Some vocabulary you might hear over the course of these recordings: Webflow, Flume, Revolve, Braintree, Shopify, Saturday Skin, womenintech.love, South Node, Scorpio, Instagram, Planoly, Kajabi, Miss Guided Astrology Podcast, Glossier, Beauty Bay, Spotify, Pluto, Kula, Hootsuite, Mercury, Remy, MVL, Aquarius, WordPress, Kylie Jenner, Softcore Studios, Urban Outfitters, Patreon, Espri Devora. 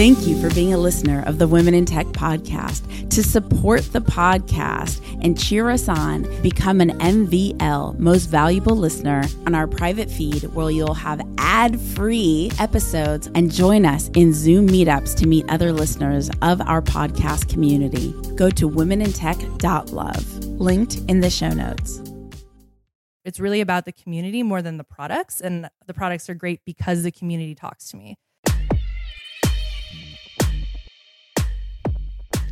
Thank you for being a listener of the Women in Tech podcast. To support the podcast and cheer us on, become an MVL, Most Valuable Listener, on our private feed where you'll have ad-free episodes and join us in Zoom meetups to meet other listeners of our podcast community. Go to womenintech.love, linked in the show notes. It's really about the community more than the products, and the products are great because the community talks to me.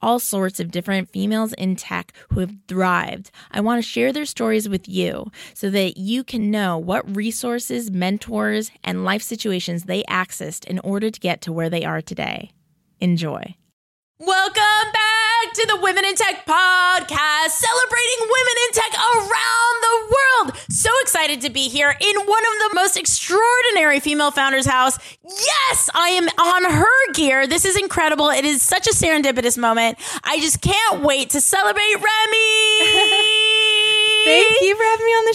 all sorts of different females in tech who have thrived. I want to share their stories with you so that you can know what resources, mentors, and life situations they accessed in order to get to where they are today. Enjoy. Welcome back to the Women in Tech podcast, celebrating women in tech around the world. So excited to be here in one of the most extraordinary female founders' house. Yes, I am on her gear. This is incredible. It is such a serendipitous moment. I just can't wait to celebrate Remy. Thank you for having me on the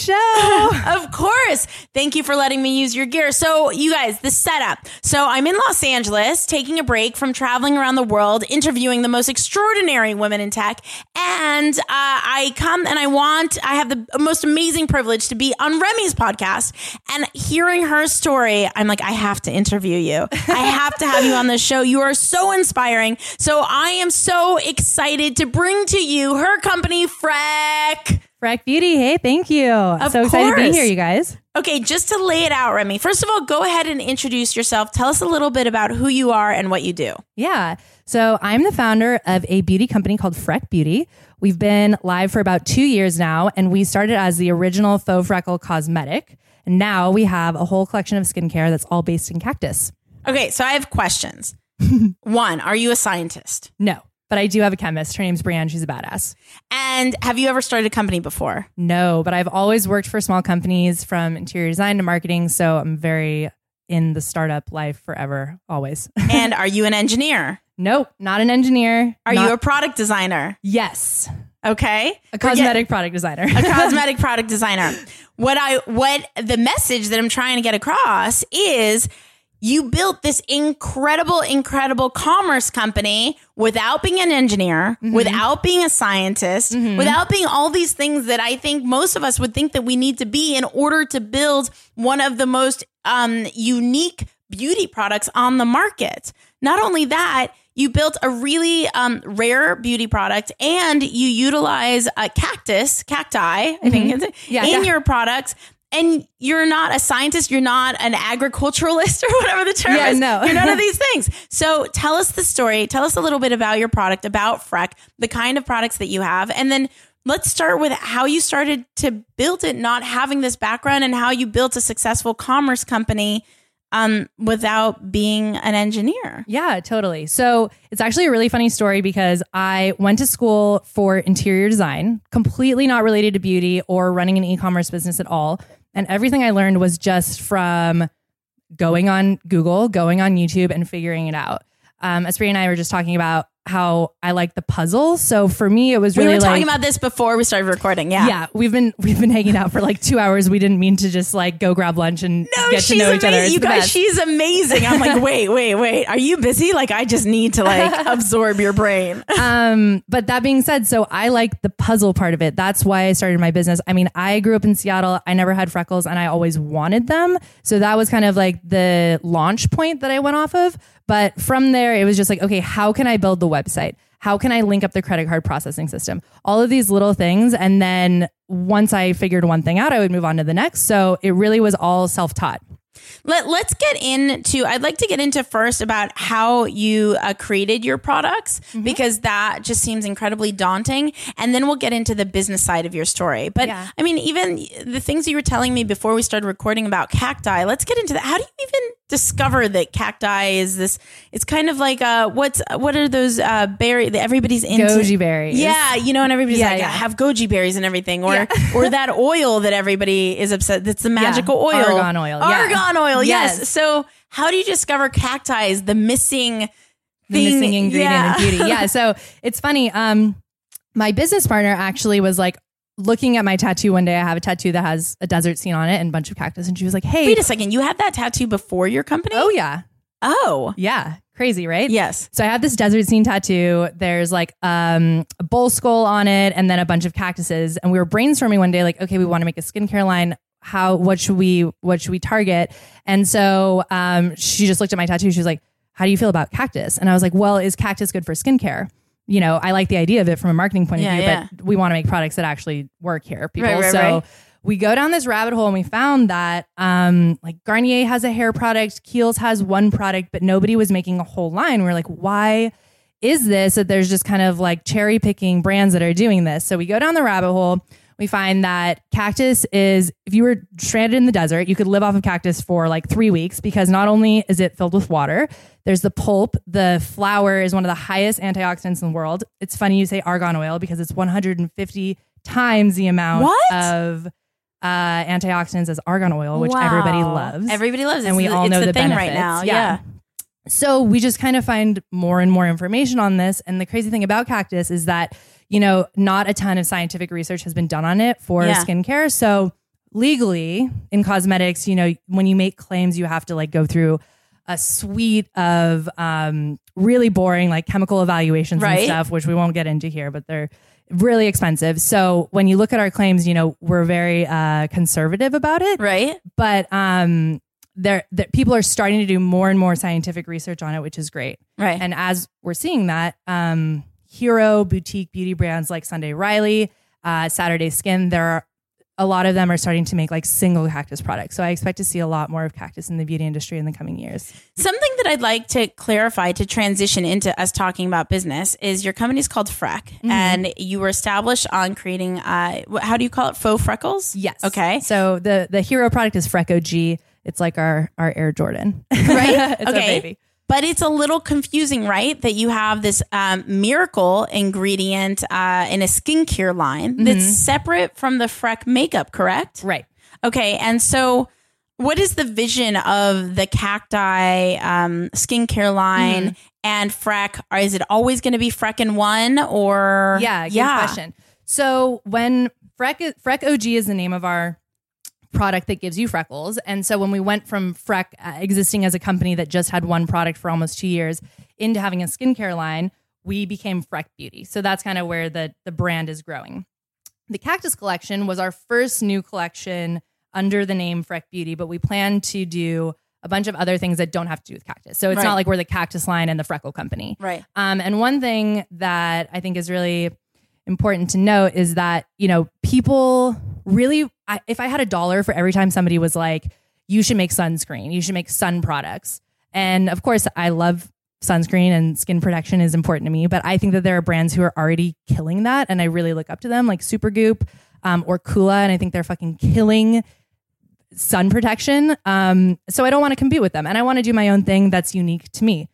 show. Of course. Thank you for letting me use your gear. So you guys, the setup. So I'm in Los Angeles, taking a break from traveling around the world, interviewing the most extraordinary women in tech. And I have the most amazing privilege to be on Remy's podcast and hearing her story. I'm like, I have to interview you. I have to have you on this show. You are so inspiring. So I am so excited to bring to you her company, Freck. Freck Beauty. Hey, thank you. Excited to be here, you guys. Okay, just to lay it out, Remy, first of all, go ahead and introduce yourself. Tell us a little bit about who you are and what you do. Yeah. So I'm the founder of a beauty company called Freck Beauty. We've been live for about 2 years now, and we started as the original faux freckle cosmetic. And now we have a whole collection of skincare that's all based in cactus. Okay, so I have questions. One, are you a scientist? No. But I do have a chemist. Her name's Brianne. She's a badass. And have you ever started a company before? No, but I've always worked for small companies, from interior design to marketing. So I'm very in the startup life forever, always. And are you an engineer? Nope, not an engineer. Are you a product designer? Yes. Okay. A cosmetic product designer. What the message that I'm trying to get across is, you built this incredible commerce company without being an engineer, mm-hmm. without being a scientist, mm-hmm. without being all these things that I think most of us would think that we need to be in order to build one of the most unique beauty products on the market. Not only that, you built a really rare beauty product, and you utilize a cacti, mm-hmm. I think, your products. And you're not a scientist. You're not an agriculturalist or whatever the term is. No. You're none of these things. So tell us the story. Tell us a little bit about your product, about Freck, the kind of products that you have. And then let's start with how you started to build it, not having this background, and how you built a successful commerce company without being an engineer. Yeah, totally. So it's actually a really funny story, because I went to school for interior design, completely not related to beauty or running an e-commerce business at all. And everything I learned was just from going on Google, going on YouTube, and figuring it out. Espri and I were just talking about how I like the puzzle. So for me, it was really like... We were talking about this before we started recording, yeah. Yeah, we've been hanging out for like 2 hours. We didn't mean to just like go grab lunch and get to know each other. No, she's amazing. You guys, she's amazing. I'm like, wait. Are you busy? Like, I just need to like absorb your brain. But that being said, so I like the puzzle part of it. That's why I started my business. I mean, I grew up in Seattle. I never had freckles, and I always wanted them. So that was kind of like the launch point that I went off of. But from there, it was just like, okay, how can I build the website? How can I link up the credit card processing system? All of these little things. And then once I figured one thing out, I would move on to the next. So it really was all self-taught. Let's get into, I'd like to get into first about how you created your products, mm-hmm. because that just seems incredibly daunting. And then we'll get into the business side of your story. But yeah. I mean, even the things you were telling me before we started recording about cacti, let's get into that. How do you even discovered that cacti is this, it's kind of like what are those berries that everybody's into? Goji berries. Yeah. You know, and everybody's I have goji berries and everything, or, or that oil that everybody is upset. That's the magical oil. Argan oil. Argan oil. Yes. So how do you discover cacti is the missing ingredient in beauty? Yeah. So it's funny. My business partner actually was like, looking at my tattoo one day, I have a tattoo that has a desert scene on it and a bunch of cactus. And she was like, hey, wait a second. You had that tattoo before your company? Oh yeah. Oh yeah. Crazy, right? Yes. So I have this desert scene tattoo. There's like a bull skull on it and then a bunch of cactuses. And we were brainstorming one day, like, okay, we want to make a skincare line. What should we target? And so, she just looked at my tattoo. She was like, how do you feel about cactus? And I was like, well, is cactus good for skincare? You know, I like the idea of it from a marketing point of view, but we want to make products that actually work here, people. Right. We go down this rabbit hole and we found that like Garnier has a hair product, Kiehl's has one product, but nobody was making a whole line. We're like, why is this? That there's just kind of like cherry picking brands that are doing this. So we go down the rabbit hole. We find that cactus is, if you were stranded in the desert, you could live off of cactus for like 3 weeks, because not only is it filled with water, there's the pulp. The flower is one of the highest antioxidants in the world. It's funny you say argan oil because it's 150 times the amount of antioxidants as argan oil, which everybody loves. Everybody loves it. And we all know the thing benefits. Right now. Yeah. So we just kind of find more and more information on this. And the crazy thing about cactus is that, you know, not a ton of scientific research has been done on it for skincare. So legally in cosmetics, you know, when you make claims, you have to like go through a suite of really boring like chemical evaluations and stuff, which we won't get into here, but they're really expensive. So when you look at our claims, you know, we're very conservative about it. Right. But that people are starting to do more and more scientific research on it, which is great. Right. And as we're seeing that, hero boutique beauty brands like Sunday Riley, Saturday Skin, there are a lot of them are starting to make like single cactus products. So I expect to see a lot more of cactus in the beauty industry in the coming years. Something that I'd like to clarify to transition into us talking about business is your company is called Freck, and you were established on creating, how do you call it? Faux freckles? Yes. Okay. So the hero product is Freck OG. It's like our Air Jordan, right? It's okay. Our baby. But it's a little confusing, right? That you have this miracle ingredient in a skincare line that's separate from the Freck makeup, correct? Right. Okay. And so what is the vision of the cacti skincare line and Freck? Is it always going to be Freck in one or? Yeah. Good question. So when Freck OG is the name of our product that gives you freckles. And so when we went from Freck existing as a company that just had one product for almost 2 years into having a skincare line, we became Freck Beauty. So that's kind of where the brand is growing. The Cactus Collection was our first new collection under the name Freck Beauty, but we plan to do a bunch of other things that don't have to do with cactus. So it's not like we're the cactus line and the freckle company. Right. And one thing that I think is really important to note is that, you know, people really, if I had $1 for every time somebody was like, you should make sunscreen, you should make sun products. And of course I love sunscreen and skin protection is important to me, but I think that there are brands who are already killing that. And I really look up to them, like Supergoop, or Kula. And I think they're fucking killing sun protection. So I don't want to compete with them, and I want to do my own thing that's unique to me.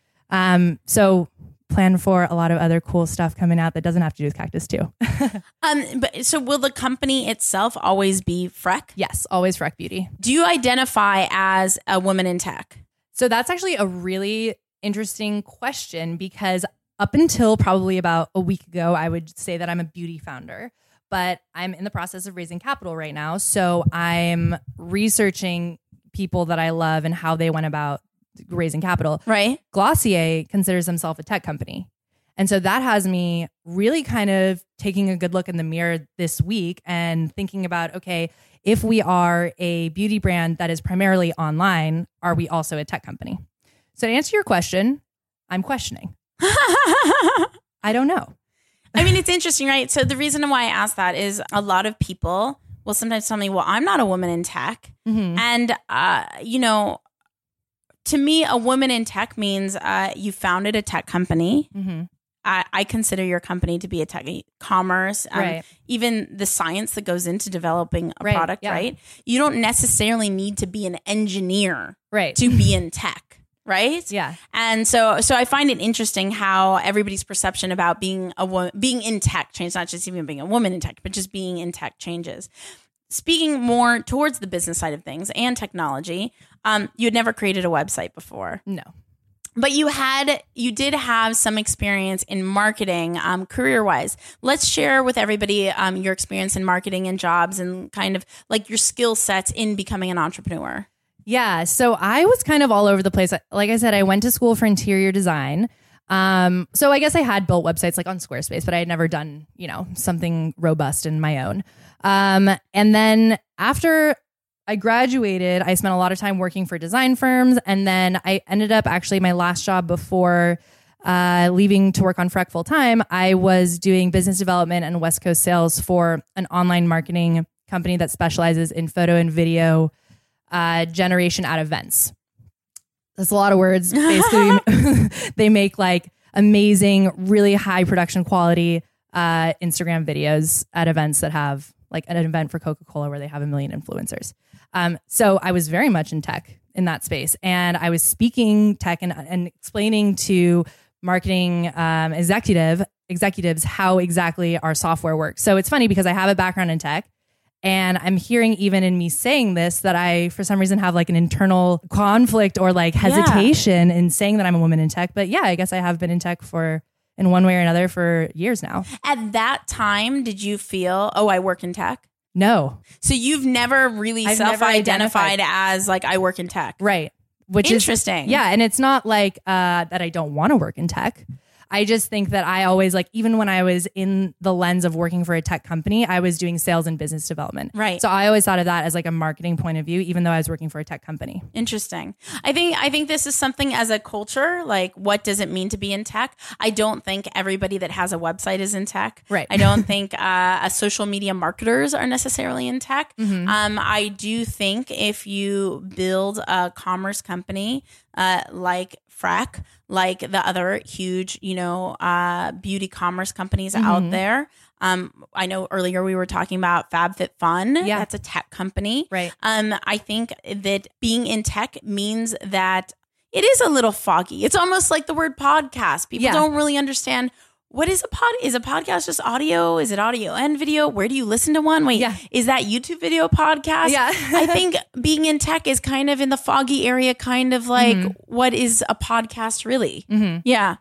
So plan for a lot of other cool stuff coming out that doesn't have to do with cactus too. But so will the company itself always be Freck? Yes, always Freck Beauty. Do you identify as a woman in tech? So that's actually a really interesting question, because up until probably about a week ago, I would say that I'm a beauty founder, but I'm in the process of raising capital right now. So I'm researching people that I love and how they went about raising capital. Right. Glossier considers himself a tech company. And so that has me really kind of taking a good look in the mirror this week and thinking about, okay, if we are a beauty brand that is primarily online, are we also a tech company? So to answer your question, I'm questioning. I don't know. I mean, it's interesting, right? So the reason why I asked that is a lot of people will sometimes tell me, well, I'm not a woman in tech. And, you know, to me, a woman in tech means you founded a tech company, I consider your company to be a tech commerce, right. Even the science that goes into developing a product, yeah. right? You don't necessarily need to be an engineer right. to be in tech. Right. Yeah. And so I find it interesting how everybody's perception about being a woman, being in tech changes, not just even being a woman in tech, but just being in tech changes. Speaking more towards the business side of things and technology, you had never created a website before. No. But you did have some experience in marketing, career-wise. Let's share with everybody your experience in marketing and jobs and kind of like your skill sets in becoming an entrepreneur. Yeah. So I was kind of all over the place. Like I said, I went to school for interior design. So I guess I had built websites like on Squarespace, but I had never done, something robust in my own. And then after I graduated, I spent a lot of time working for design firms. And then I ended up actually my last job before leaving to work on Freck full time. I was doing business development and West Coast sales for an online marketing company that specializes in photo and video generation at events. That's a lot of words. Basically, they make like amazing, really high production quality Instagram videos at events that have like an event for Coca-Cola where they have 1 million influencers. So I was very much in tech in that space. And I was speaking tech and explaining to marketing executives how exactly our software works. So it's funny because I have a background in tech. And I'm hearing even in me saying this that I, for some reason, have like an internal conflict or like hesitation yeah. in saying that I'm a woman in tech. But yeah, I guess I have been in tech in one way or another for years now. At that time, did you feel, I work in tech? No. So you've never really self-identified as like, I work in tech. Right. Which is interesting. Yeah. And it's not like that I don't want to work in tech. I just think that I always like, even when I was in the lens of working for a tech company, I was doing sales and business development. Right. So I always thought of that as like a marketing point of view, even though I was working for a tech company. Interesting. I think this is something as a culture, like what does it mean to be in tech? I don't think everybody that has a website is in tech. Right. I don't think social media marketers are necessarily in tech. Mm-hmm. I do think if you build a commerce company, like Freck, like the other huge, beauty commerce companies mm-hmm. out there. I know earlier we were talking about FabFitFun. Yeah. That's a tech company. Right. I think that being in tech means that it is a little foggy. It's almost like the word podcast. People yeah. don't really understand. What is a pod? Is a podcast just audio? Is it audio and video? Where do you listen to one? Wait, yeah. is that YouTube video podcast? Yeah. I think being in tech is kind of in the foggy area, kind of like mm-hmm. what is a podcast really? Mm-hmm. Yeah.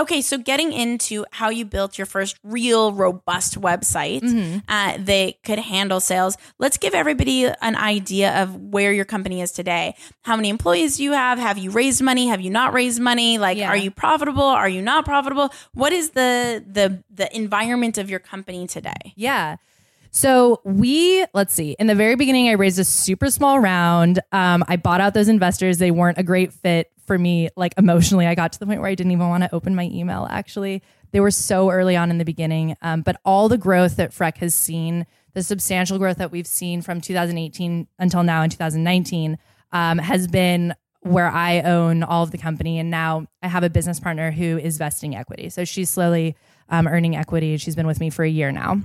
Okay. So getting into how you built your first real robust website mm-hmm. That could handle sales. Let's give everybody an idea of where your company is today. How many employees do you have? Have you raised money? Have you not raised money? Like, yeah. are you profitable? Are you not profitable? What is the environment of your company today? Yeah. So in the very beginning, I raised a super small round. I bought out those investors. They weren't a great fit for me. Like emotionally, I got to the point where I didn't even want to open my email. Actually, they were so early on in the beginning. But all the growth that Freck has seen, the substantial growth that we've seen from 2018 until now in 2019, has been where I own all of the company. And now I have a business partner who is vesting equity. So she's slowly earning equity. She's been with me for a year now,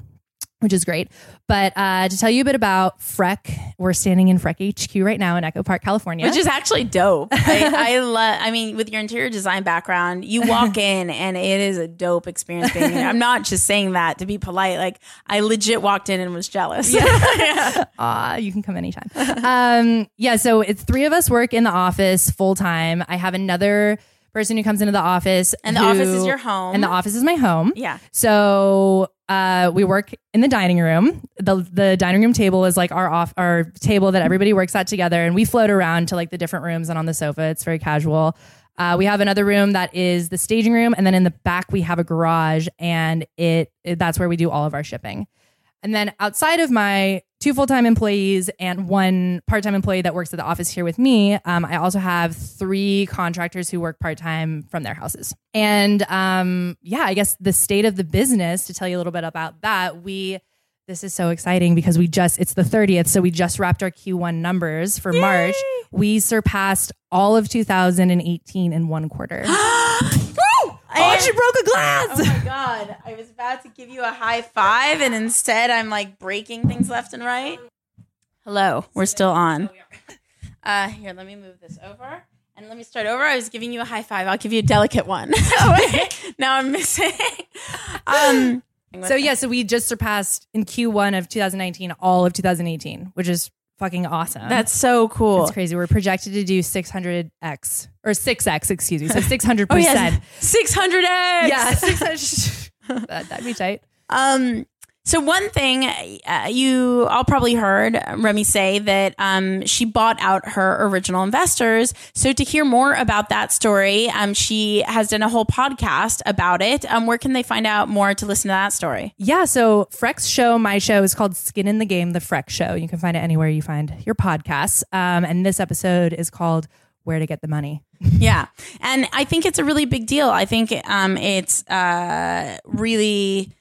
which is great. But to tell you a bit about Freck, we're standing in Freck HQ right now in Echo Park, California. Which is actually dope. I mean, with your interior design background, you walk in and it is a dope experience being here. I'm not just saying that to be polite. Like I legit walked in and was jealous. Yeah. You can come anytime. So it's three of us work in the office full time. I have another person who comes into the office. And the office is your home. And the office is my home. Yeah. So we work in the dining room. The dining room table is like our table that everybody works at together. And we float around to like the different rooms and on the sofa. It's very casual. We have another room that is the staging room. And then in the back, we have a garage. And that's where we do all of our shipping. And then outside of my two full-time employees and one part-time employee that works at the office here with me, I also have three contractors who work part-time from their houses. And I guess the state of the business, to tell you a little bit about that, this is so exciting because it's the 30th. So we just wrapped our Q1 numbers for Yay! March. We surpassed all of 2018 in one quarter. Oh, she broke a glass. Oh, my God. I was about to give you a high five, and instead I'm, like, breaking things left and right. Hello. We're still on. Here, let me move this over. And let me start over. I was giving you a high five. I'll give you a delicate one. Oh, wait. Now I'm missing. So we just surpassed in Q1 of 2019 all of 2018, which is fucking awesome. That's so cool. It's crazy. We're projected to do 600x or 6x, excuse me. So 600%. Oh, yes. 600x. Yeah. 600. That'd be tight. So one thing you all probably heard Remy say that she bought out her original investors. So to hear more about that story, she has done a whole podcast about it. Where can they find out more to listen to that story? Yeah. So Freck's show, my show, is called Skin in the Game, The Freck Show. You can find it anywhere you find your podcasts. And this episode is called Where to Get the Money. Yeah. And I think it's a really big deal. I think it's really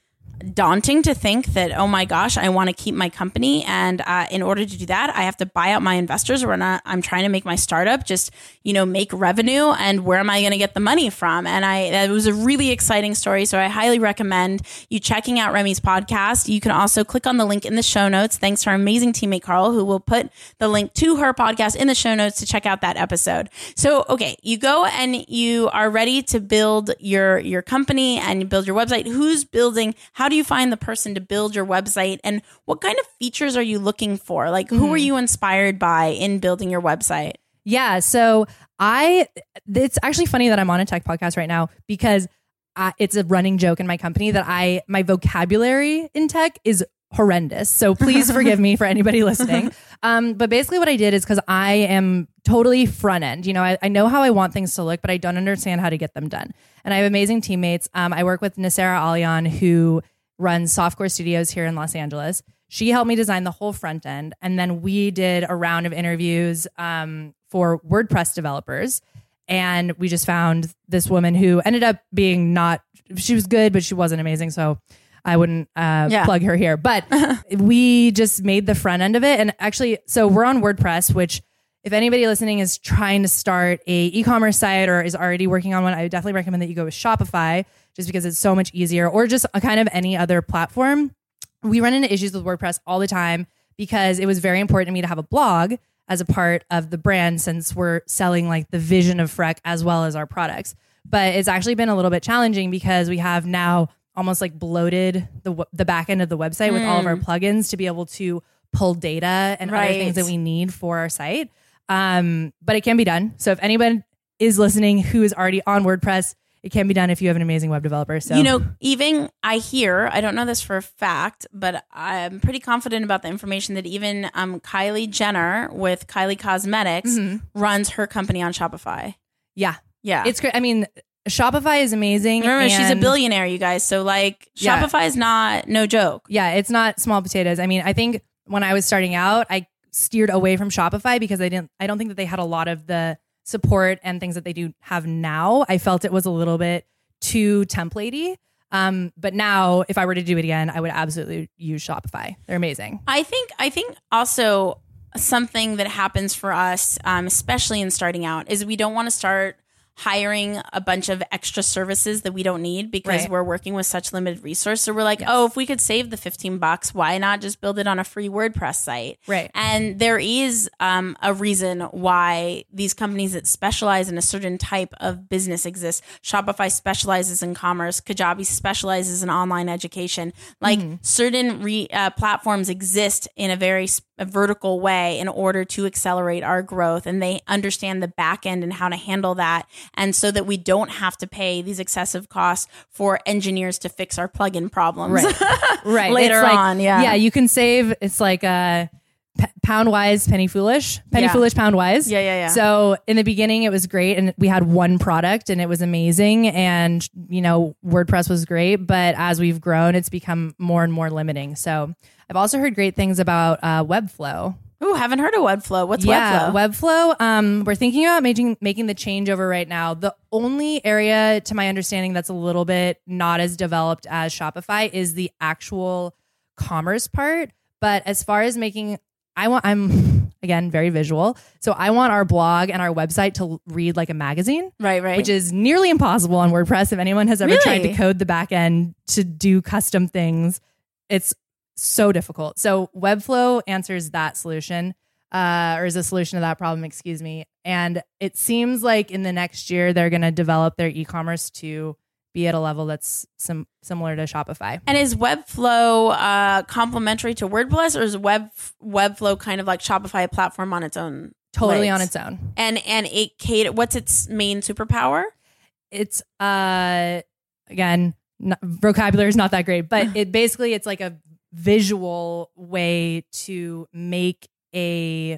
daunting to think that, oh my gosh, I want to keep my company. And in order to do that, I have to buy out my investors. I'm trying to make my startup just, make revenue. And where am I going to get the money from? And it was a really exciting story. So I highly recommend you checking out Remy's podcast. You can also click on the link in the show notes. Thanks to our amazing teammate, Carl, who will put the link to her podcast in the show notes to check out that episode. So, okay, you go and you are ready to build your company and build your website. Who's building? How do you find the person to build your website, and what kind of features are you looking for? Like, who were you inspired by in building your website? Yeah. So it's actually funny that I'm on a tech podcast right now because it's a running joke in my company that my vocabulary in tech is horrendous. So please forgive me for anybody listening. But basically what I did is, because I am totally front end, I know how I want things to look, but I don't understand how to get them done. And I have amazing teammates. I work with Nisera Allian, who runs Softcore Studios here in Los Angeles. She helped me design the whole front end. And then we did a round of interviews for WordPress developers. And we just found this woman who ended up being she was good, but she wasn't amazing. So I wouldn't plug her here. But we just made the front end of it. And actually, so we're on WordPress, which if anybody listening is trying to start a e-commerce site or is already working on one, I would definitely recommend that you go with Shopify, just because it's so much easier, or just a kind of any other platform. We run into issues with WordPress all the time because it was very important to me to have a blog as a part of the brand, since we're selling like the vision of Freck as well as our products. But it's actually been a little bit challenging because we have now almost like bloated the back end of the website with all of our plugins to be able to pull data and other things that we need for our site. But it can be done. So if anyone is listening who is already on WordPress, it can be done if you have an amazing web developer. So, even I don't know this for a fact, but I'm pretty confident about the information that even Kylie Jenner with Kylie Cosmetics runs her company on Shopify. Yeah. Yeah. It's great. I mean, Shopify is amazing. Remember, she's a billionaire, you guys. So Shopify is no joke. Yeah. It's not small potatoes. I mean, I think when I was starting out, I steered away from Shopify because I don't think that they had a lot of the support and things that they do have now. I felt it was a little bit too templatey. But now if I were to do it again, I would absolutely use Shopify. They're amazing. I think also something that happens for us, especially in starting out, is we don't want to start hiring a bunch of extra services that we don't need because we're working with such limited resource. So we're like, if we could save the $15, why not just build it on a free WordPress site? Right. And there is a reason why these companies that specialize in a certain type of business exist. Shopify specializes in commerce. Kajabi specializes in online education. Certain platforms exist in a very vertical way in order to accelerate our growth. And they understand the back end and how to handle that. And so that we don't have to pay these excessive costs for engineers to fix our plugin problems. Right. Right. Later on. Yeah. Yeah. You can save. It's like pound wise, penny foolish, foolish, pound wise. Yeah. So in the beginning it was great. And we had one product and it was amazing. And WordPress was great, but as we've grown, it's become more and more limiting. So I've also heard great things about Webflow. Oh, haven't heard of Webflow. What's Webflow? Webflow. We're thinking about making the changeover right now. The only area, to my understanding, that's a little bit not as developed as Shopify is the actual commerce part. But as far as making, Again, very visual. So I want our blog and our website to read like a magazine. Right, right. Which is nearly impossible on WordPress. If anyone has ever tried to code the back end to do custom things, it's so difficult. So Webflow answers that solution, or is a solution to that problem, excuse me. And it seems like in the next year, they're going to develop their e-commerce to be at a level that's similar to Shopify. And is Webflow complementary to WordPress, or is Webflow kind of like Shopify, a platform on its own? Totally on its own. And what's its main superpower? It's, again, vocabulary is not that great, but it's like a visual way to make a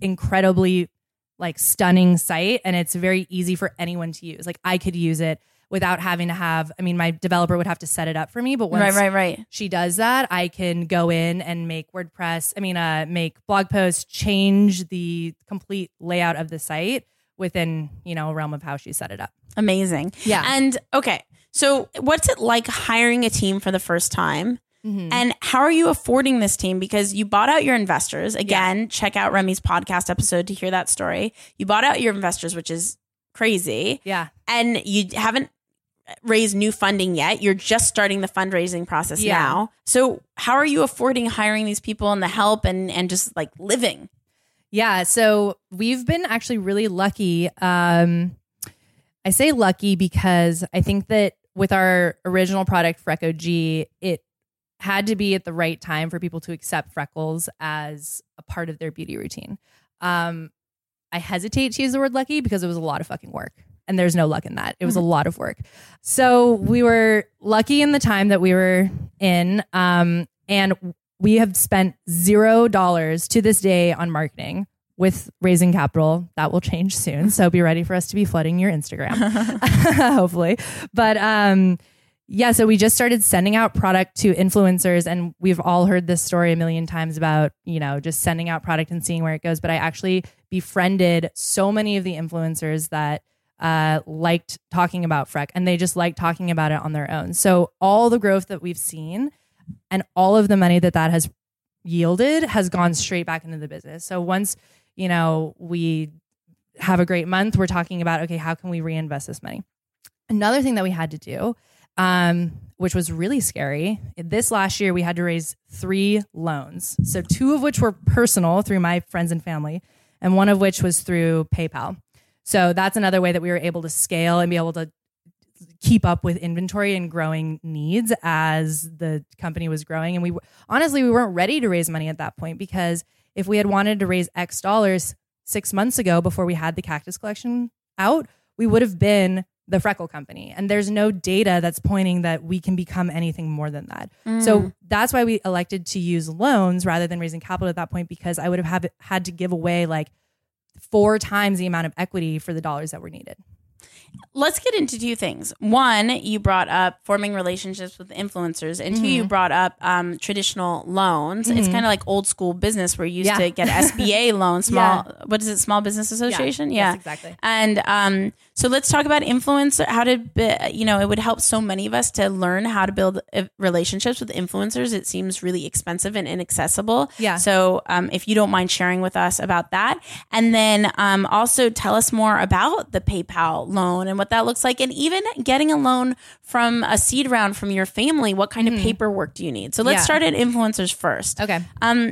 incredibly like stunning site. And it's very easy for anyone to use. Like I could use it without having to have, I mean, my developer would have to set it up for me, but once she does that, I can go in and make make blog posts, change the complete layout of the site within, a realm of how she set it up. Amazing. Yeah. And okay. So what's it like hiring a team for the first time? Mm-hmm. And how are you affording this team? Because you bought out your investors. Again, check out Remy's podcast episode to hear that story. You bought out your investors, which is crazy. Yeah. And you haven't raised new funding yet. You're just starting the fundraising process now. So how are you affording hiring these people and the help and just like living? Yeah. So we've been actually really lucky. I say lucky because I think that with our original product, Freck OG, it had to be at the right time for people to accept freckles as a part of their beauty routine. I hesitate to use the word lucky because it was a lot of fucking work, and there's no luck in that. It was a lot of work. So we were lucky in the time that we were in, and we have spent $0 to this day on marketing with raising capital. That will change soon. So be ready for us to be flooding your Instagram, hopefully. But, yeah, so we just started sending out product to influencers, and we've all heard this story a million times about, just sending out product and seeing where it goes. But I actually befriended so many of the influencers that liked talking about Freck, and they just liked talking about it on their own. So all the growth that we've seen and all of the money that has yielded has gone straight back into the business. So once, we have a great month, we're talking about, okay, how can we reinvest this money? Another thing that we had to do, which was really scary. This last year, we had to raise 3 loans. So 2 of which were personal through my friends and family, and one of which was through PayPal. So that's another way that we were able to scale and be able to keep up with inventory and growing needs as the company was growing. And we weren't ready to raise money at that point, because if we had wanted to raise X dollars 6 months ago before we had the Cactus Collection out, we would have been the Freckle Company. And there's no data that's pointing that we can become anything more than that. So that's why we elected to use loans rather than raising capital at that point, because I would have had to give away like 4 times the amount of equity for the dollars that were needed. Let's get into 2 things. 1, you brought up forming relationships with influencers, and 2, you brought up traditional loans. It's kind of like old school business where you used to get SBA loans, what is it, Small Business Association? Yeah. Yes, exactly. And so let's talk about influencer. How to, it would help so many of us to learn how to build relationships with influencers. It seems really expensive and inaccessible. Yeah. So if you don't mind sharing with us about that, and then also tell us more about the PayPal loan and what that looks like, and even getting a loan from a seed round from your family. What kind of paperwork do you need? So let's start at influencers first. Okay.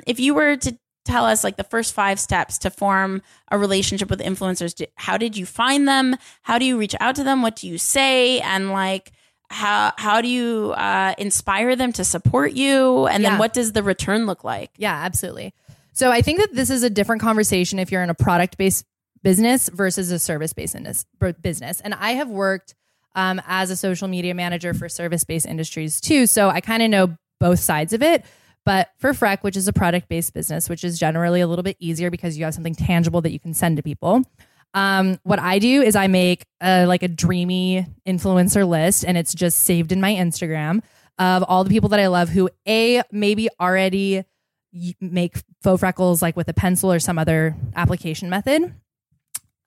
If you were to tell us like the first 5 steps to form a relationship with influencers, how did you find them? How do you reach out to them? What do you say? And like, how do you inspire them to support you? And then what does the return look like? Yeah, absolutely. So I think that this is a different conversation if you're in a product-based business versus a service-based business. And I have worked as a social media manager for service-based industries too. So I kind of know both sides of it. But for Freck, which is a product-based business, which is generally a little bit easier because you have something tangible that you can send to people. What I do is I make a dreamy influencer list, and it's just saved in my Instagram of all the people that I love who maybe already make faux freckles like with a pencil or some other application method.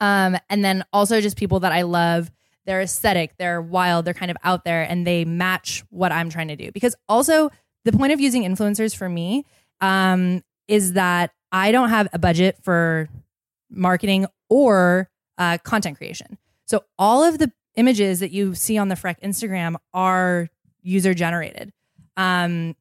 And then also just people that I love, their aesthetic, they're wild, they're kind of out there, and they match what I'm trying to do. Because also the point of using influencers for me is that I don't have a budget for marketing or content creation. So all of the images that you see on the Freck Instagram are user generated,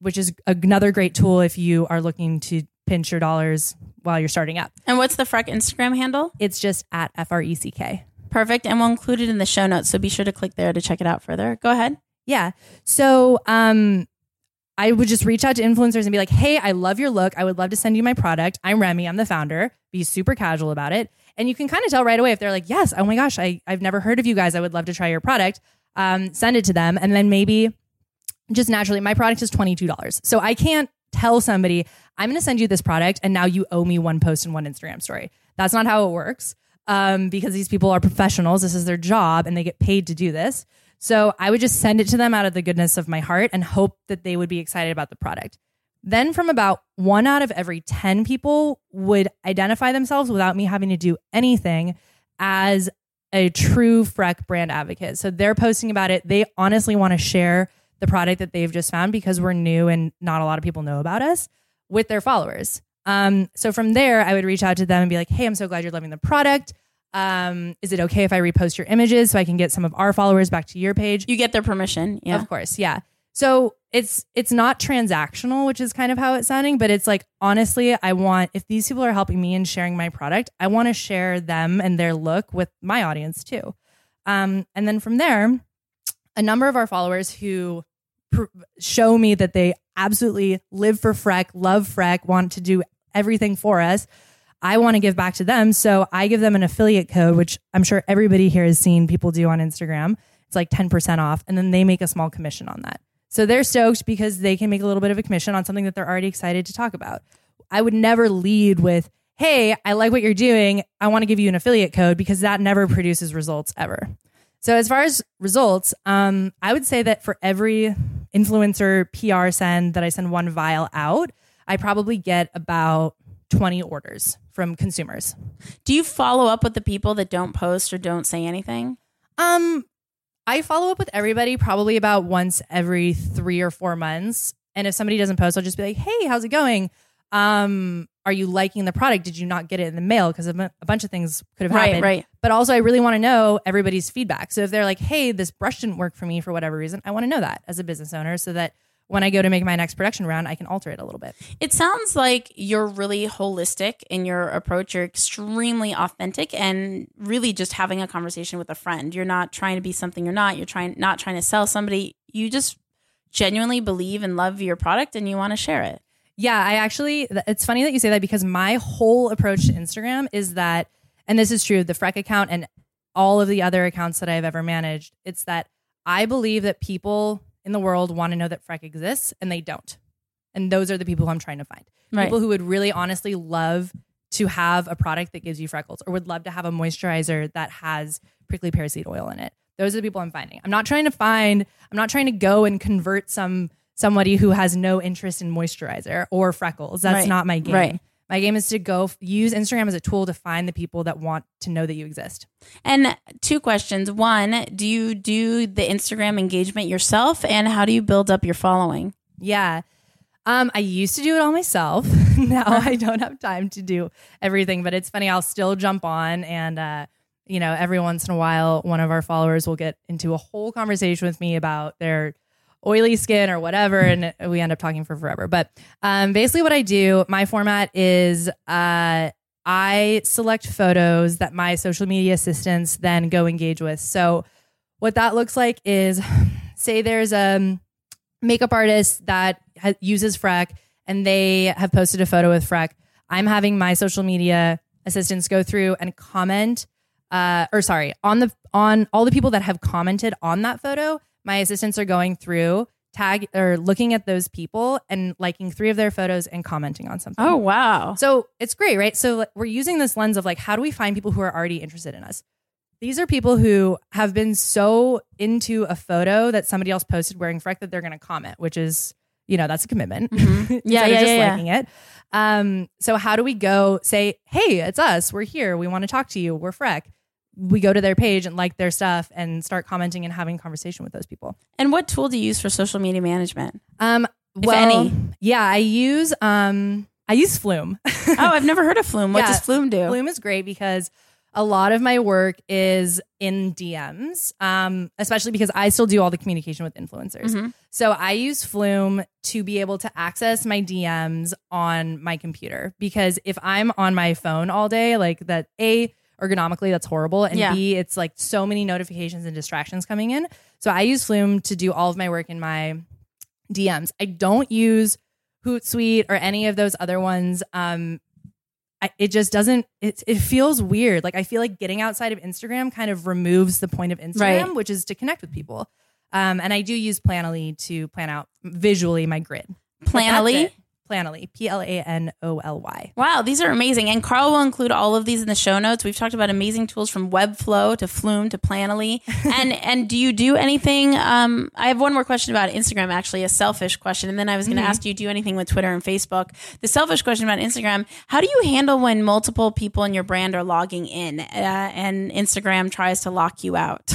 which is another great tool if you are looking to pinch your dollars while you're starting up. And what's the Freck Instagram handle? It's just at FRECK. Perfect. And we'll include it in the show notes. So be sure to click there to check it out further. Go ahead. Yeah. So, I would just reach out to influencers and be like, hey, I love your look. I would love to send you my product. I'm Remy. I'm the founder. Be super casual about it. And you can kind of tell right away if they're like, yes, oh my gosh, I've never heard of you guys. I would love to try your product. Send it to them. And then maybe just naturally, my product is $22. So I can't tell somebody, I'm going to send you this product and now you owe me one post and one Instagram story. That's not how it works, because these people are professionals. This is their job and they get paid to do this. So I would just send it to them out of the goodness of my heart and hope that they would be excited about the product. Then from about 1 out of every 10 people would identify themselves without me having to do anything as a true Freck brand advocate. So they're posting about it. They honestly want to share the product that they've just found because we're new and not a lot of people know about us with their followers. So from there, I would reach out to them and be like, hey, I'm so glad you're loving the product. Is it okay if I repost your images so I can get some of our followers back to your page? You get their permission. Yeah, of course. Yeah. So it's not transactional, which is kind of how it's sounding, but it's like, honestly, if these people are helping me and sharing my product, I want to share them and their look with my audience too. And then from there, a number of our followers who show me that they absolutely live for Freck, love Freck, want to do everything for us, I want to give back to them. So I give them an affiliate code, which I'm sure everybody here has seen people do on Instagram. It's like 10% off. And then they make a small commission on that. So they're stoked because they can make a little bit of a commission on something that they're already excited to talk about. I would never lead with, hey, I like what you're doing. I want to give you an affiliate code, because that never produces results ever. So as far as results, I would say that for every influencer PR send that I send one vial out, I probably get about 20 orders from consumers. Do you follow up with the people that don't post or don't say anything? I follow up with everybody probably about once every 3 or 4 months. And if somebody doesn't post, I'll just be like, hey, how's it going? Are you liking the product? Did you not get it in the mail? Because a bunch of things could have happened. Right. But also I really want to know everybody's feedback. So if they're like, hey, this brush didn't work for me for whatever reason, I want to know that as a business owner so that when I go to make my next production round, I can alter it a little bit. It sounds like you're really holistic in your approach. You're extremely authentic and really just having a conversation with a friend. You're not trying to be something you're not. You're not trying to sell somebody. You just genuinely believe and love your product and you want to share it. Yeah, it's funny that you say that, because my whole approach to Instagram is that, and this is true, the Freck account and all of the other accounts that I've ever managed, it's that I believe that people in the world want to know that Freck exists, and they don't. And those are the people who I'm trying to find. Right. People who would really honestly love to have a product that gives you freckles, or would love to have a moisturizer that has prickly pear seed oil in it. Those are the people I'm finding. I'm not trying to go and convert somebody who has no interest in moisturizer or freckles. That's not my game. Right. My game is to go use Instagram as a tool to find the people that want to know that you exist. And 2 questions. 1, do you do the Instagram engagement yourself? And how do you build up your following? Yeah. I used to do it all myself. Now I don't have time to do everything, but it's funny. I'll still jump on and, every once in a while, one of our followers will get into a whole conversation with me about their oily skin or whatever, and we end up talking for forever. But basically what I do, my format is I select photos that my social media assistants then go engage with. So what that looks like is, say there's a makeup artist that uses Freck and they have posted a photo with Freck. I'm having my social media assistants go through and comment on all the people that have commented on that photo. My assistants are going through tag or looking at those people and liking 3 of their photos and commenting on something. Oh, wow. So it's great, right? So we're using this lens of like, how do we find people who are already interested in us? These are people who have been so into a photo that somebody else posted wearing Freck that they're going to comment, which is, that's a commitment. Mm-hmm. Instead of just liking it. So how do we go say, hey, it's us. We're here. We want to talk to you. We're Freck. We go to their page and like their stuff and start commenting and having conversation with those people. And what tool do you use for social media management? If any? Yeah, I use I use Flume. Oh, I've never heard of Flume. What does Flume do? Flume is great because a lot of my work is in DMs, especially because I still do all the communication with influencers. Mm-hmm. So I use Flume to be able to access my DMs on my computer, because if I'm on my phone all day, like that, A, ergonomically, that's horrible. And B, it's like so many notifications and distractions coming in. So I use Flume to do all of my work in my DMs. I don't use Hootsuite or any of those other ones. It just doesn't, it feels weird. Like I feel like getting outside of Instagram kind of removes the point of Instagram, right, which is to connect with people. And I do use Planoly to plan out visually my grid. Planoly? Planoly, Planoly. Wow, these are amazing. And Carl will include all of these in the show notes. We've talked about amazing tools from Webflow to Flume to Planoly. And do you do anything? I have one more question about Instagram, actually, a selfish question. And then I was going to ask, do you do anything with Twitter and Facebook? The selfish question about Instagram, how do you handle when multiple people in your brand are logging in and Instagram tries to lock you out?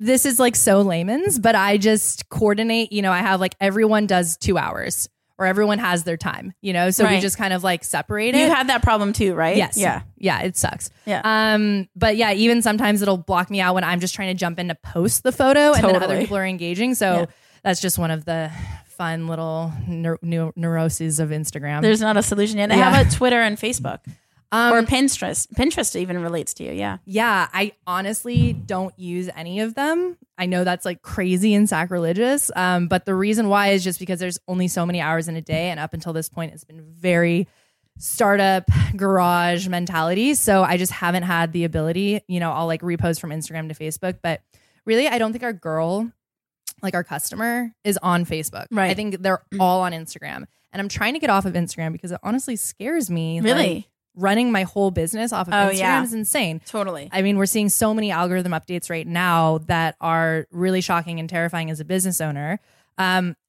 This is like so layman's, but I just coordinate, you know, I have like everyone does 2 hours or everyone has their time, you know, so we just kind of like separate it. You had that problem too, right? Yes. Yeah. Yeah. It sucks. Yeah. But yeah, even sometimes it'll block me out when I'm just trying to jump in to post the photo and then other people are engaging. So that's just one of the fun little neuroses of Instagram. There's not a solution yet. How about Twitter and Facebook? Or Pinterest. Pinterest even relates to you. Yeah. Yeah. I honestly don't use any of them. I know that's like crazy and sacrilegious. But the reason why is just because there's only so many hours in a day. And up until this point, it's been very startup garage mentality. So I just haven't had the ability, you know, I'll like repost from Instagram to Facebook, but really I don't think our girl, like our customer, is on Facebook. Right. I think they're all on Instagram, and I'm trying to get off of Instagram because it honestly scares me. Really? Like, running my whole business off of Instagram is insane. Totally. I mean, we're seeing so many algorithm updates right now that are really shocking and terrifying as a business owner,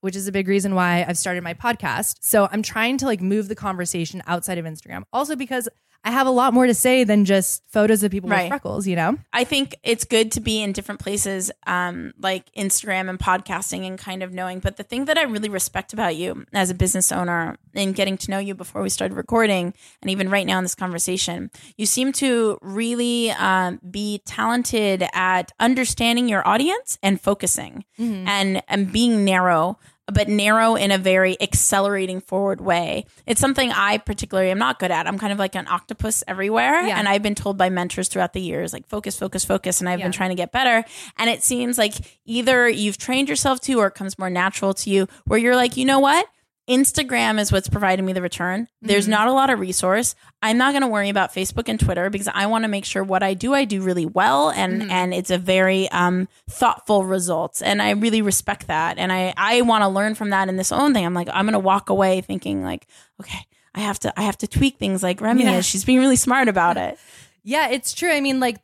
which is a big reason why I've started my podcast. So I'm trying to like move the conversation outside of Instagram. Also because I have a lot more to say than just photos of people with freckles, you know? I think it's good to be in different places, like Instagram and podcasting and kind of knowing. But the thing that I really respect about you as a business owner, and getting to know you before we started recording and even right now in this conversation, you seem to really be talented at understanding your audience and focusing and being narrow, but narrow in a very accelerating forward way. It's something I particularly am not good at. I'm kind of like an octopus everywhere. Yeah. And I've been told by mentors throughout the years, like focus, focus, focus. And I've been trying to get better. And it seems like either you've trained yourself to, or it comes more natural to you, where you're like, you know what? Instagram is what's providing me the return. There's not a lot of resource. I'm not going to worry about Facebook and Twitter because I want to make sure what I do really well. And, and it's a very thoughtful results. And I really respect that. And I want to learn from that in this own thing. I'm like, I'm going to walk away thinking like, okay, I have to tweak things like Remy is. She's being really smart about it. Yeah, it's true. I mean, like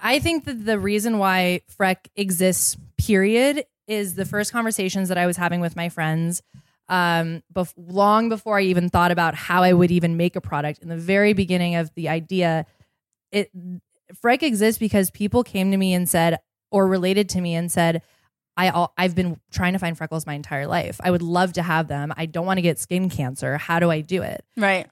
I think that the reason why Freck exists, period, is the first conversations that I was having with my friends long before I even thought about how I would even make a product. In the very beginning of the idea, Freck exists because people came to me and said, or related to me and said, I've been trying to find freckles my entire life. I would love to have them. I don't want to get skin cancer. How do I do it? Right.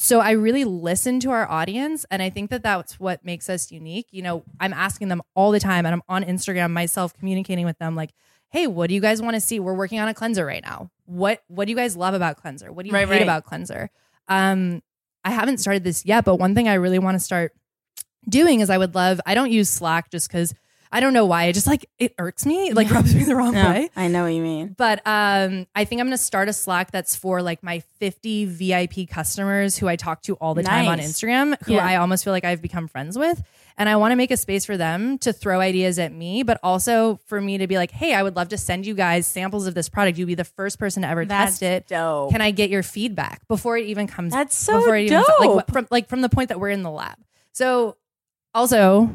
So I really listen to our audience, and I think that that's what makes us unique. You know, I'm asking them all the time, and I'm on Instagram myself communicating with them like, hey, what do you guys want to see? We're working on a cleanser right now. What do you guys love about cleanser? What do you hate about cleanser? I haven't started this yet, but one thing I really want to start doing is I don't use Slack just because I don't know why. It just like, it irks me. It like rubs me the wrong way. I know what you mean. But I think I'm going to start a Slack that's for like my 50 VIP customers who I talk to all the time on Instagram, who I almost feel like I've become friends with. And I want to make a space for them to throw ideas at me, but also for me to be like, hey, I would love to send you guys samples of this product. You'd be the first person to ever test it. Dope. Can I get your feedback before it even comes? That's so dope. From the point that we're in the lab. So also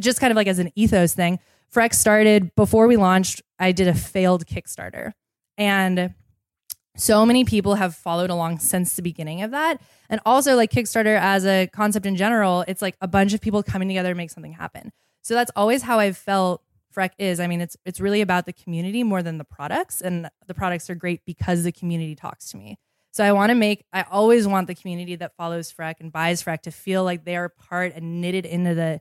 just kind of like as an ethos thing, Freck started before we launched. I did a failed Kickstarter, and so many people have followed along since the beginning of that. And also like Kickstarter as a concept in general, it's like a bunch of people coming together to make something happen. So that's always how I've felt Freck is. I mean, it's really about the community more than the products, and the products are great because the community talks to me. So I always want the community that follows Freck and buys Freck to feel like they are part and knitted into the,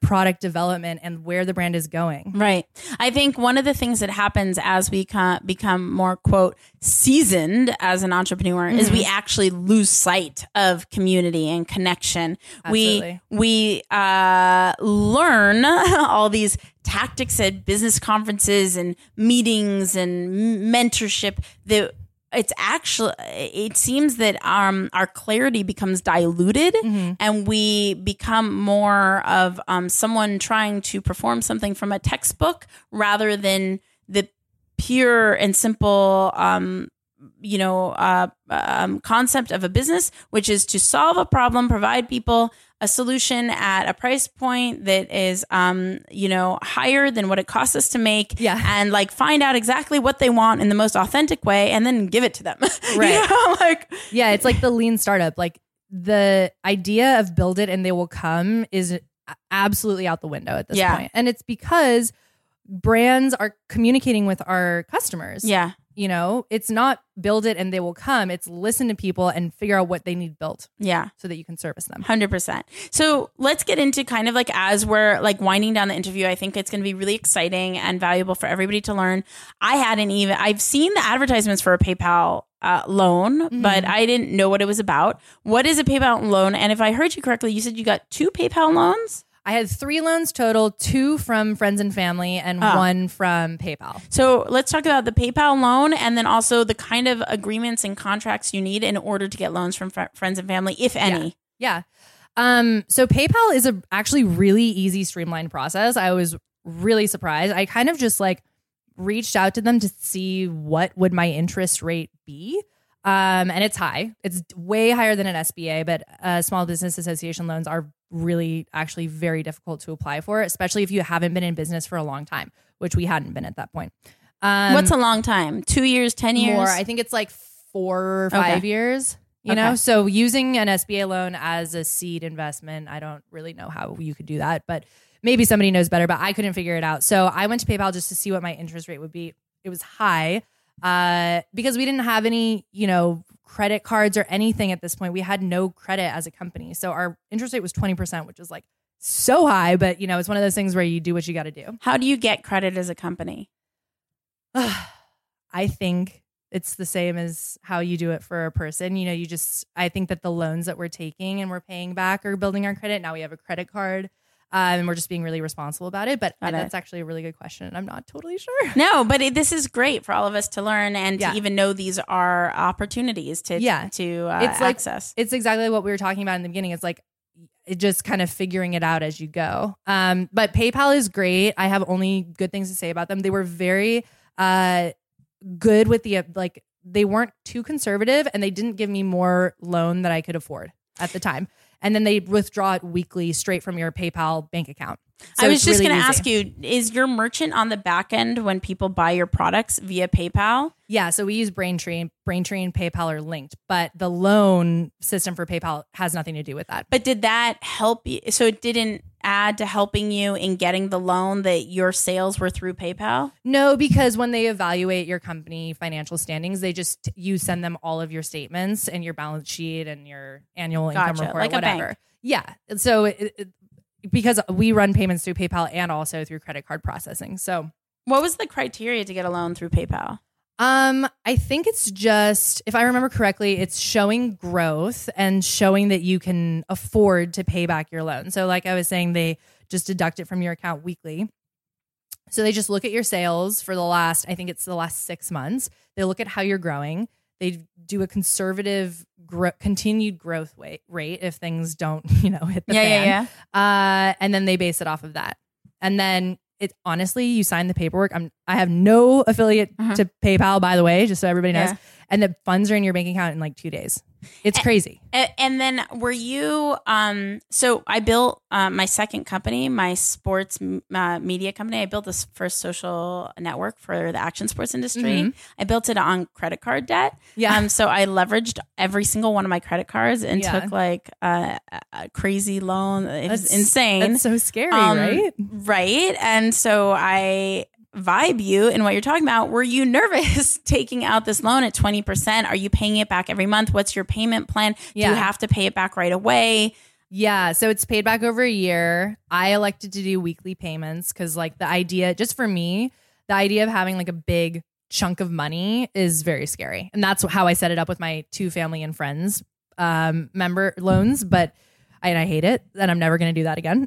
product development and where the brand is going. Right. I think one of the things that happens as we become more, quote, seasoned as an entrepreneur mm-hmm. is we actually lose sight of community and connection. Absolutely. We learn all these tactics at business conferences and meetings and mentorship that it seems that our clarity becomes diluted mm-hmm. and we become more of someone trying to perform something from a textbook rather than the pure and simple, concept of a business, which is to solve a problem, provide people a solution at a price point that is, higher than what it costs us to make and find out exactly what they want in the most authentic way and then give it to them. Right. It's like the lean startup, the idea of build it and they will come is absolutely out the window at this point. And it's because brands are communicating with our customers. Yeah. It's not build it and they will come. It's listen to people and figure out what they need built. Yeah. So that you can service them. 100%. So let's get into as we're winding down the interview, I think it's going to be really exciting and valuable for everybody to learn. I've seen the advertisements for a PayPal loan, mm-hmm. but I didn't know what it was about. What is a PayPal loan? And if I heard you correctly, you said you got 2 PayPal loans? I had 3 loans total, 2 from friends and family and 1 from PayPal. So let's talk about the PayPal loan and then also the kind of agreements and contracts you need in order to get loans from friends and family, if any. Yeah. So PayPal is actually really easy, streamlined process. I was really surprised. I kind of just reached out to them to see what would my interest rate be. And it's high. It's way higher than an SBA, but small business association loans are really actually very difficult to apply for, especially if you haven't been in business for a long time, which we hadn't been at that point. What's a long time? 2 years, 10 years? More. I think it's 4 or 5 years, you know? So using an SBA loan as a seed investment, I don't really know how you could do that, but maybe somebody knows better, but I couldn't figure it out. So I went to PayPal just to see what my interest rate would be. It was high. Because we didn't have any, credit cards or anything at this point. We had no credit as a company. So our interest rate was 20%, which is so high, but it's one of those things where you do what you got to do. How do you get credit as a company? I think it's the same as how you do it for a person. I think that the loans that we're taking and we're paying back are building our credit. Now we have a credit card. And we're just being really responsible about it. But that's actually a really good question. And I'm not totally sure. No, but this is great for all of us to learn and to even know these are opportunities to it's access. It's exactly what we were talking about in the beginning. It's just kind of figuring it out as you go. But PayPal is great. I have only good things to say about them. They were very good with they weren't too conservative and they didn't give me more loan that I could afford at the time. And then they withdraw it weekly straight from your PayPal bank account. So I was just going to ask you, is your merchant on the back end when people buy your products via PayPal? Yeah. So we use Braintree. Braintree and PayPal are linked, but the loan system for PayPal has nothing to do with that. But did that help you? So it didn't add to helping you in getting the loan that your sales were through PayPal? No, because when they evaluate your company financial standings, you send them all of your statements and your balance sheet and your annual income report, whatever. Bank. Yeah. So because we run payments through PayPal and also through credit card processing. So what was the criteria to get a loan through PayPal? I think it's just, if I remember correctly, it's showing growth and showing that you can afford to pay back your loan. So I was saying, they just deduct it from your account weekly. So they just look at your sales for the last 6 months. They look at how you're growing. They do a conservative continued growth rate if things don't, hit the fan. Yeah. And then they base it off of that. And then it honestly, you sign the paperwork. I have no affiliate to PayPal, by the way, just so everybody knows. And the funds are in your bank account in 2 days. It's crazy. And then were you, so I built my second company, my sports media company. I built the first social network for the action sports industry. Mm-hmm. I built it on credit card debt. Yeah. So I leveraged every single one of my credit cards and took like a crazy loan. It was insane. That's so scary, right? Right. And so I vibe you in what you're talking about. Were you nervous taking out this loan at 20%? Are you paying it back every month? What's your payment plan? Yeah. Do you have to pay it back right away? Yeah. So it's paid back over a year. I elected to do weekly payments because like the idea, just for me, the idea of having like a big chunk of money is very scary. And that's how I set it up with my two family and friends member loans. But I hate it, and I'm never going to do that again.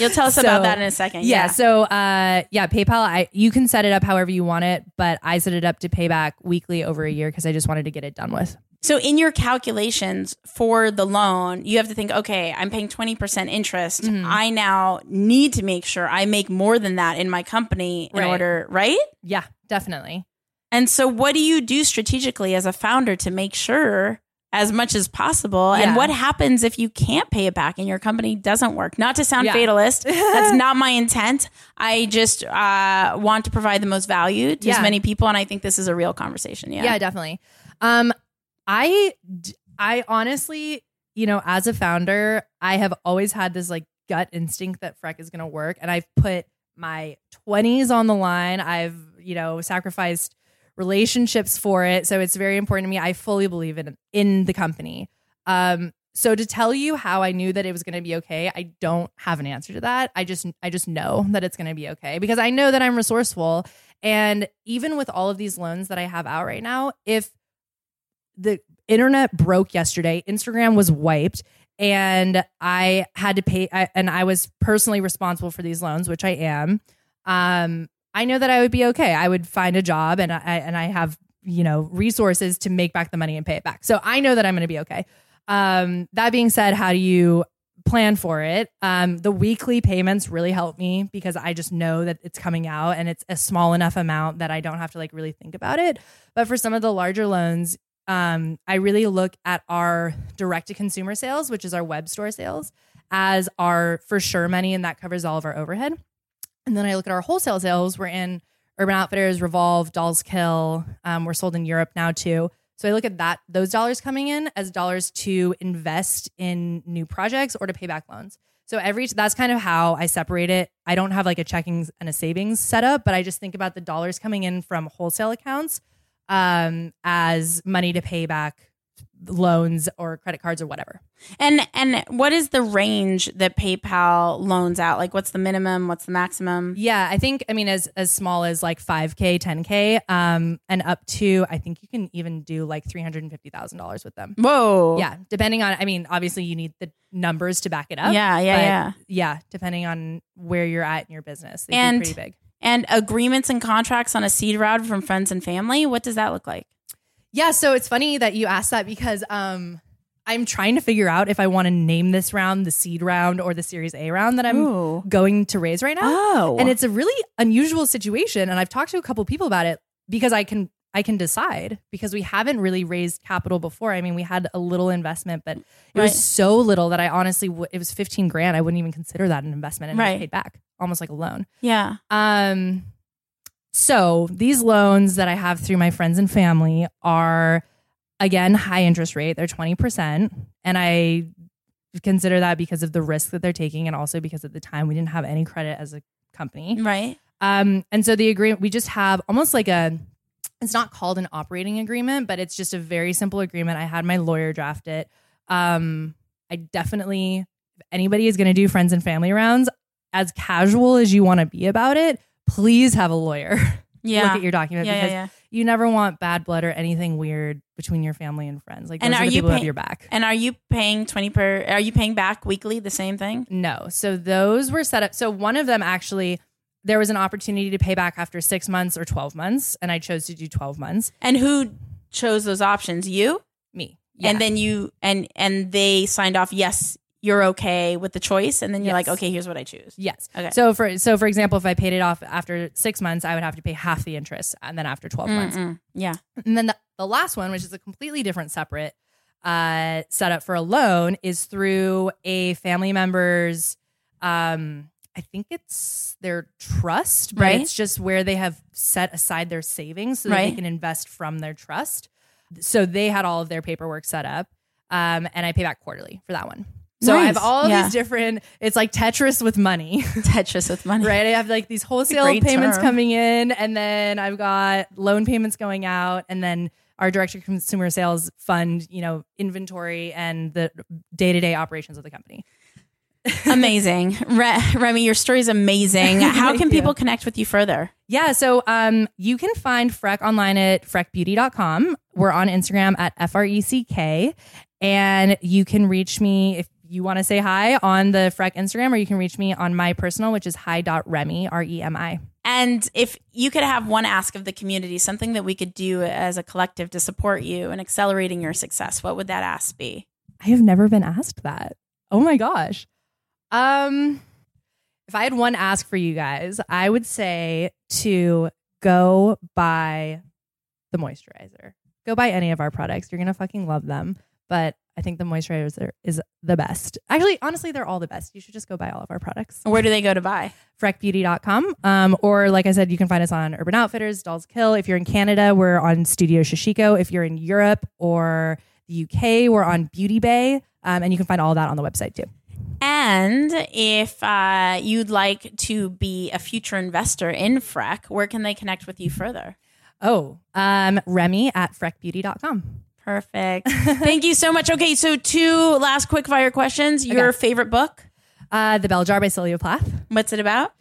You'll tell us about that in a second. Yeah. So, PayPal, you can set it up however you want it, but I set it up to pay back weekly over a year because I just wanted to get it done with. So in your calculations for the loan, you have to think, okay, I'm paying 20% interest. Mm-hmm. I now need to make sure I make more than that in my company in order, right? Yeah, definitely. And so what do you do strategically as a founder to make sure as much as possible? Yeah. And what happens if you can't pay it back and your company doesn't work? Not to sound fatalist. That's not my intent. I just want to provide the most value to as many people. And I think this is a real conversation. Yeah, definitely. I honestly, you know, as a founder, I have always had this like gut instinct that Freck is going to work. And I've put my 20s on the line. I've, you know, sacrificed relationships for it. So it's very important to me. I fully believe in the company. So to tell you how I knew that it was going to be okay, I don't have an answer to that. I just know that it's going to be okay because I know that I'm resourceful. And even with all of these loans that I have out right now, if the internet broke yesterday, Instagram was wiped, and I had to pay, and I was personally responsible for these loans, which I am, I know that I would be okay. I would find a job, and I have, you know, resources to make back the money and pay it back. So I know that I'm going to be okay. That being said, how do you plan for it? The weekly payments really help me because I just know that it's coming out and it's a small enough amount that I don't have to like really think about it. But for some of the larger loans, I really look at our direct to consumer sales, which is our web store sales, as our for sure money. And that covers all of our overhead. And then I look at our wholesale sales. We're in Urban Outfitters, Revolve, Dolls Kill. We're sold in Europe now too. So I look at that, those dollars coming in as dollars to invest in new projects or to pay back loans. So that's kind of how I separate it. I don't have like a checking and a savings set up, but I just think about the dollars coming in from wholesale accounts as money to pay back loans or credit cards or whatever. And what is the range that PayPal loans out? Like what's the minimum? What's the maximum? Yeah, I think, I mean, as small as like 5K, 10K, and up to, I think you can even do like $350,000 with them. Whoa. Yeah. Depending on, I mean, obviously you need the numbers to back it up. Yeah. Yeah. Depending on where you're at in your business. They can be pretty big. And agreements and contracts on a seed round from friends and family. What does that look like? Yeah, so it's funny that you asked that because I'm trying to figure out if I want to name this round the seed round or the Series A round that I'm going to raise right now. Oh. And it's a really unusual situation. And I've talked to a couple people about it because I can decide because we haven't really raised capital before. I mean, we had a little investment, but it was so little that I honestly, it was 15 grand. I wouldn't even consider that an investment, and I paid back almost like a loan. Yeah. So these loans that I have through my friends and family are, again, high interest rate. They're 20%. And I consider that because of the risk that they're taking and also because at the time we didn't have any credit as a company. Right. And so the agreement, we just have almost like it's not called an operating agreement, but it's just a very simple agreement. I had my lawyer draft it. I definitely, if anybody is going to do friends and family rounds, as casual as you want to be about it, please have a lawyer look at your document because you never want bad blood or anything weird between your family and friends. Like, and are you paying your back? And are you paying Are you paying back weekly the same thing? No. So those were set up. So one of them actually, there was an opportunity to pay back after 6 months or 12 months, and I chose to do 12 months. And who chose those options? You, me, yeah. And then you and they signed off. Yes. You're okay with the choice. And then you're like, okay, here's what I choose. Yes. Okay. So for example, if I paid it off after 6 months, I would have to pay half the interest. And then after 12 months. Yeah. And then the last one, which is a completely different separate set up for a loan is through a family member's, I think it's their trust, but right. It's just where they have set aside their savings so that right. they can invest from their trust. So they had all of their paperwork set up, and I pay back quarterly for that one. So nice. I have all yeah. these different, it's like Tetris with money. Tetris with money. Right? I have like these wholesale payments coming in, and then I've got loan payments going out, and then our direct-to-consumer sales fund, you know, inventory and the day-to-day operations of the company. Amazing. Remy, your story is amazing. How can people connect with you further? Yeah. So you can find Freck online at freckbeauty.com. We're on Instagram at FRECK. And you can reach me if you want to say hi on the Freck Instagram, or you can reach me on my personal, which is hi.remy, R-E-M-I. And if you could have one ask of the community, something that we could do as a collective to support you in accelerating your success, what would that ask be? I have never been asked that. Oh my gosh. If I had one ask for you guys, I would say to go buy the moisturizer. Go buy any of our products. You're going to fucking love them. But I think the moisturizer is the best. Actually, honestly, they're all the best. You should just go buy all of our products. Where do they go to buy? FreckBeauty.com. Or like I said, you can find us on Urban Outfitters, Dolls Kill. If you're in Canada, we're on Studio Shishiko. If you're in Europe or the UK, we're on Beauty Bay. And you can find all that on the website too. And if you'd like to be a future investor in Freck, where can they connect with you further? Oh, Remy at freckbeauty.com. Perfect. Thank you so much. Okay, so two last quick fire questions. Your favorite book? The Bell Jar by Sylvia Plath. What's it about?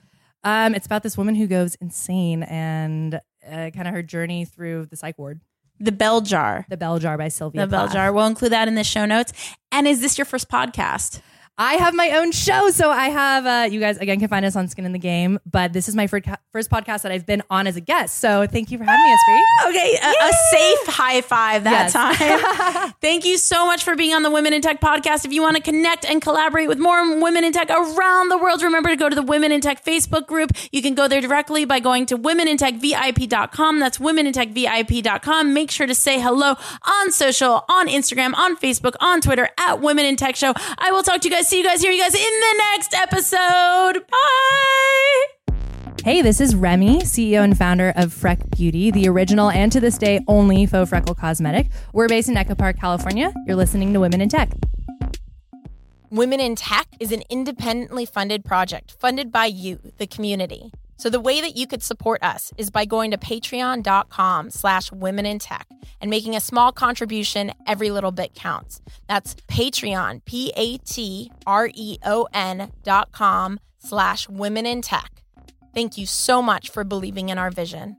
It's about this woman who goes insane and kind of her journey through the psych ward. The Bell Jar. The Bell Jar by Sylvia Plath. The Bell Jar. We'll include that in the show notes. And is this your first podcast? I have my own show. So I have, you guys, again, can find us on Skin in the Game, but this is my first podcast that I've been on as a guest. So thank you for having me, Espri. Okay. A safe high five that time. Thank you so much for being on the Women in Tech podcast. If you want to connect and collaborate with more women in tech around the world, remember to go to the Women in Tech Facebook group. You can go there directly by going to womenintechvip.com. That's womenintechvip.com. Make sure to say hello on social, on Instagram, on Facebook, on Twitter, at Women in Tech Show. I will talk to you guys. See you guys, hear you guys in the next episode. Bye. Hey, this is Remy, CEO and founder of Freck Beauty, the original and to this day only faux freckle cosmetic. We're based in Echo Park, California. You're listening to Women in Tech. Women in Tech is an independently funded project funded by you, the community. So the way that you could support us is by going to patreon.com/womenintech and making a small contribution. Every little bit counts. That's Patreon, patreon.com/womenintech. Thank you so much for believing in our vision.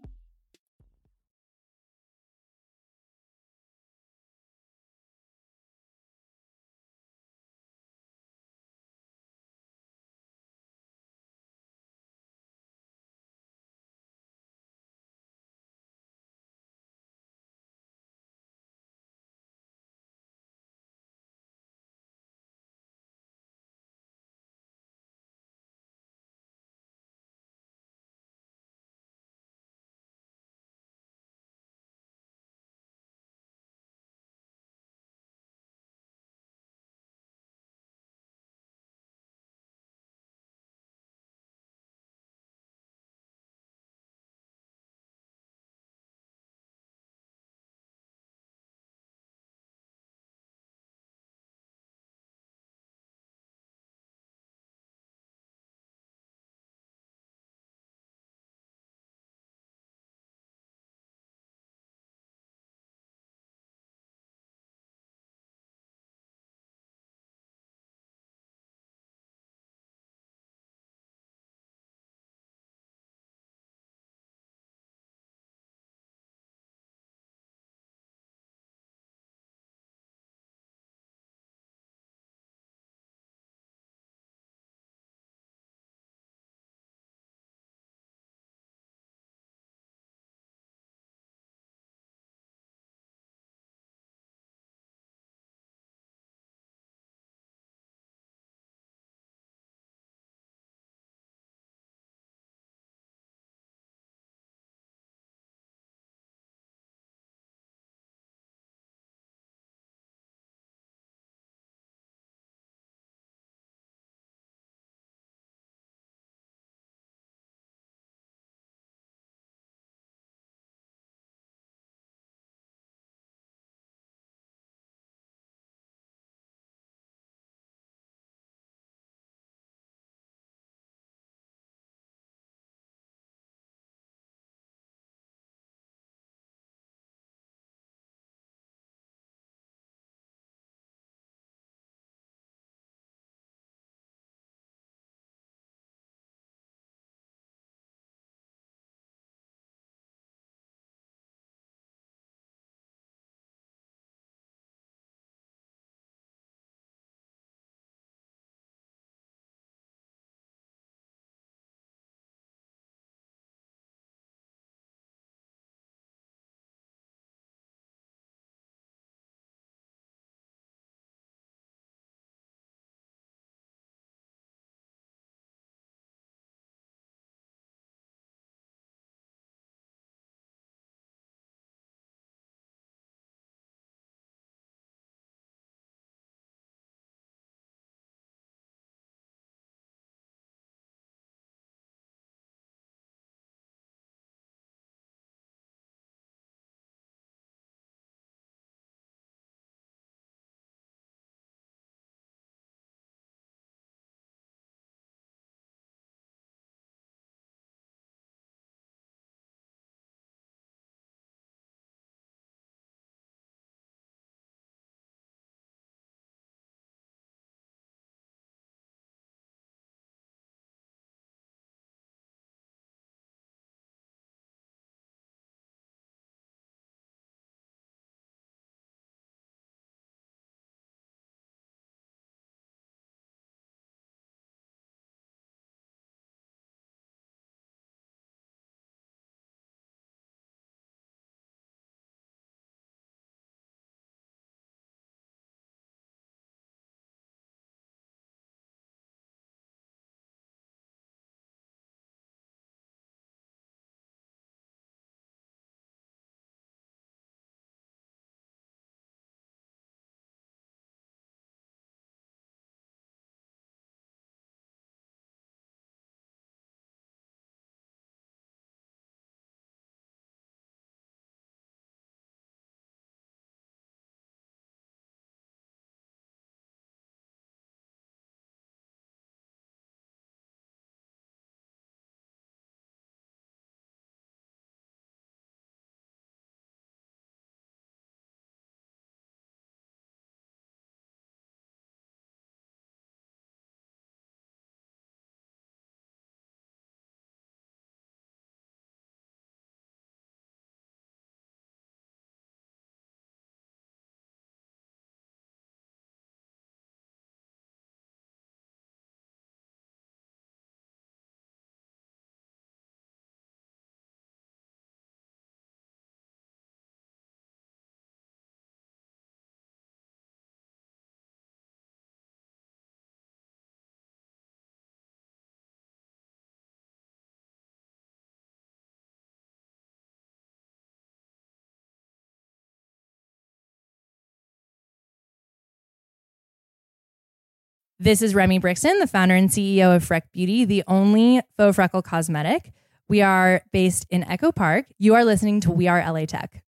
This is Remy Brixton, the founder and CEO of Freck Beauty, the only faux freckle cosmetic. We are based in Echo Park. You are listening to We Are LA Tech.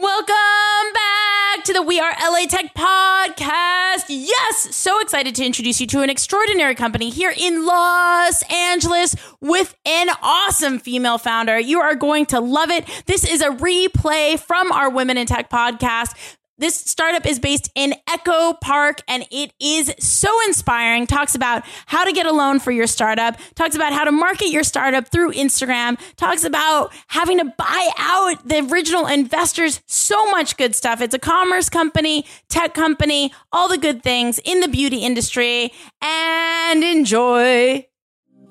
Welcome back to the We Are LA Tech podcast. Yes, so excited to introduce you to an extraordinary company here in Los Angeles with an awesome female founder. You are going to love it. This is a replay from our Women in Tech podcast. This startup is based in Echo Park, and it is so inspiring. Talks about how to get a loan for your startup, talks about how to market your startup through Instagram, talks about having to buy out the original investors. So much good stuff. It's a commerce company, tech company, all the good things in the beauty industry. And enjoy.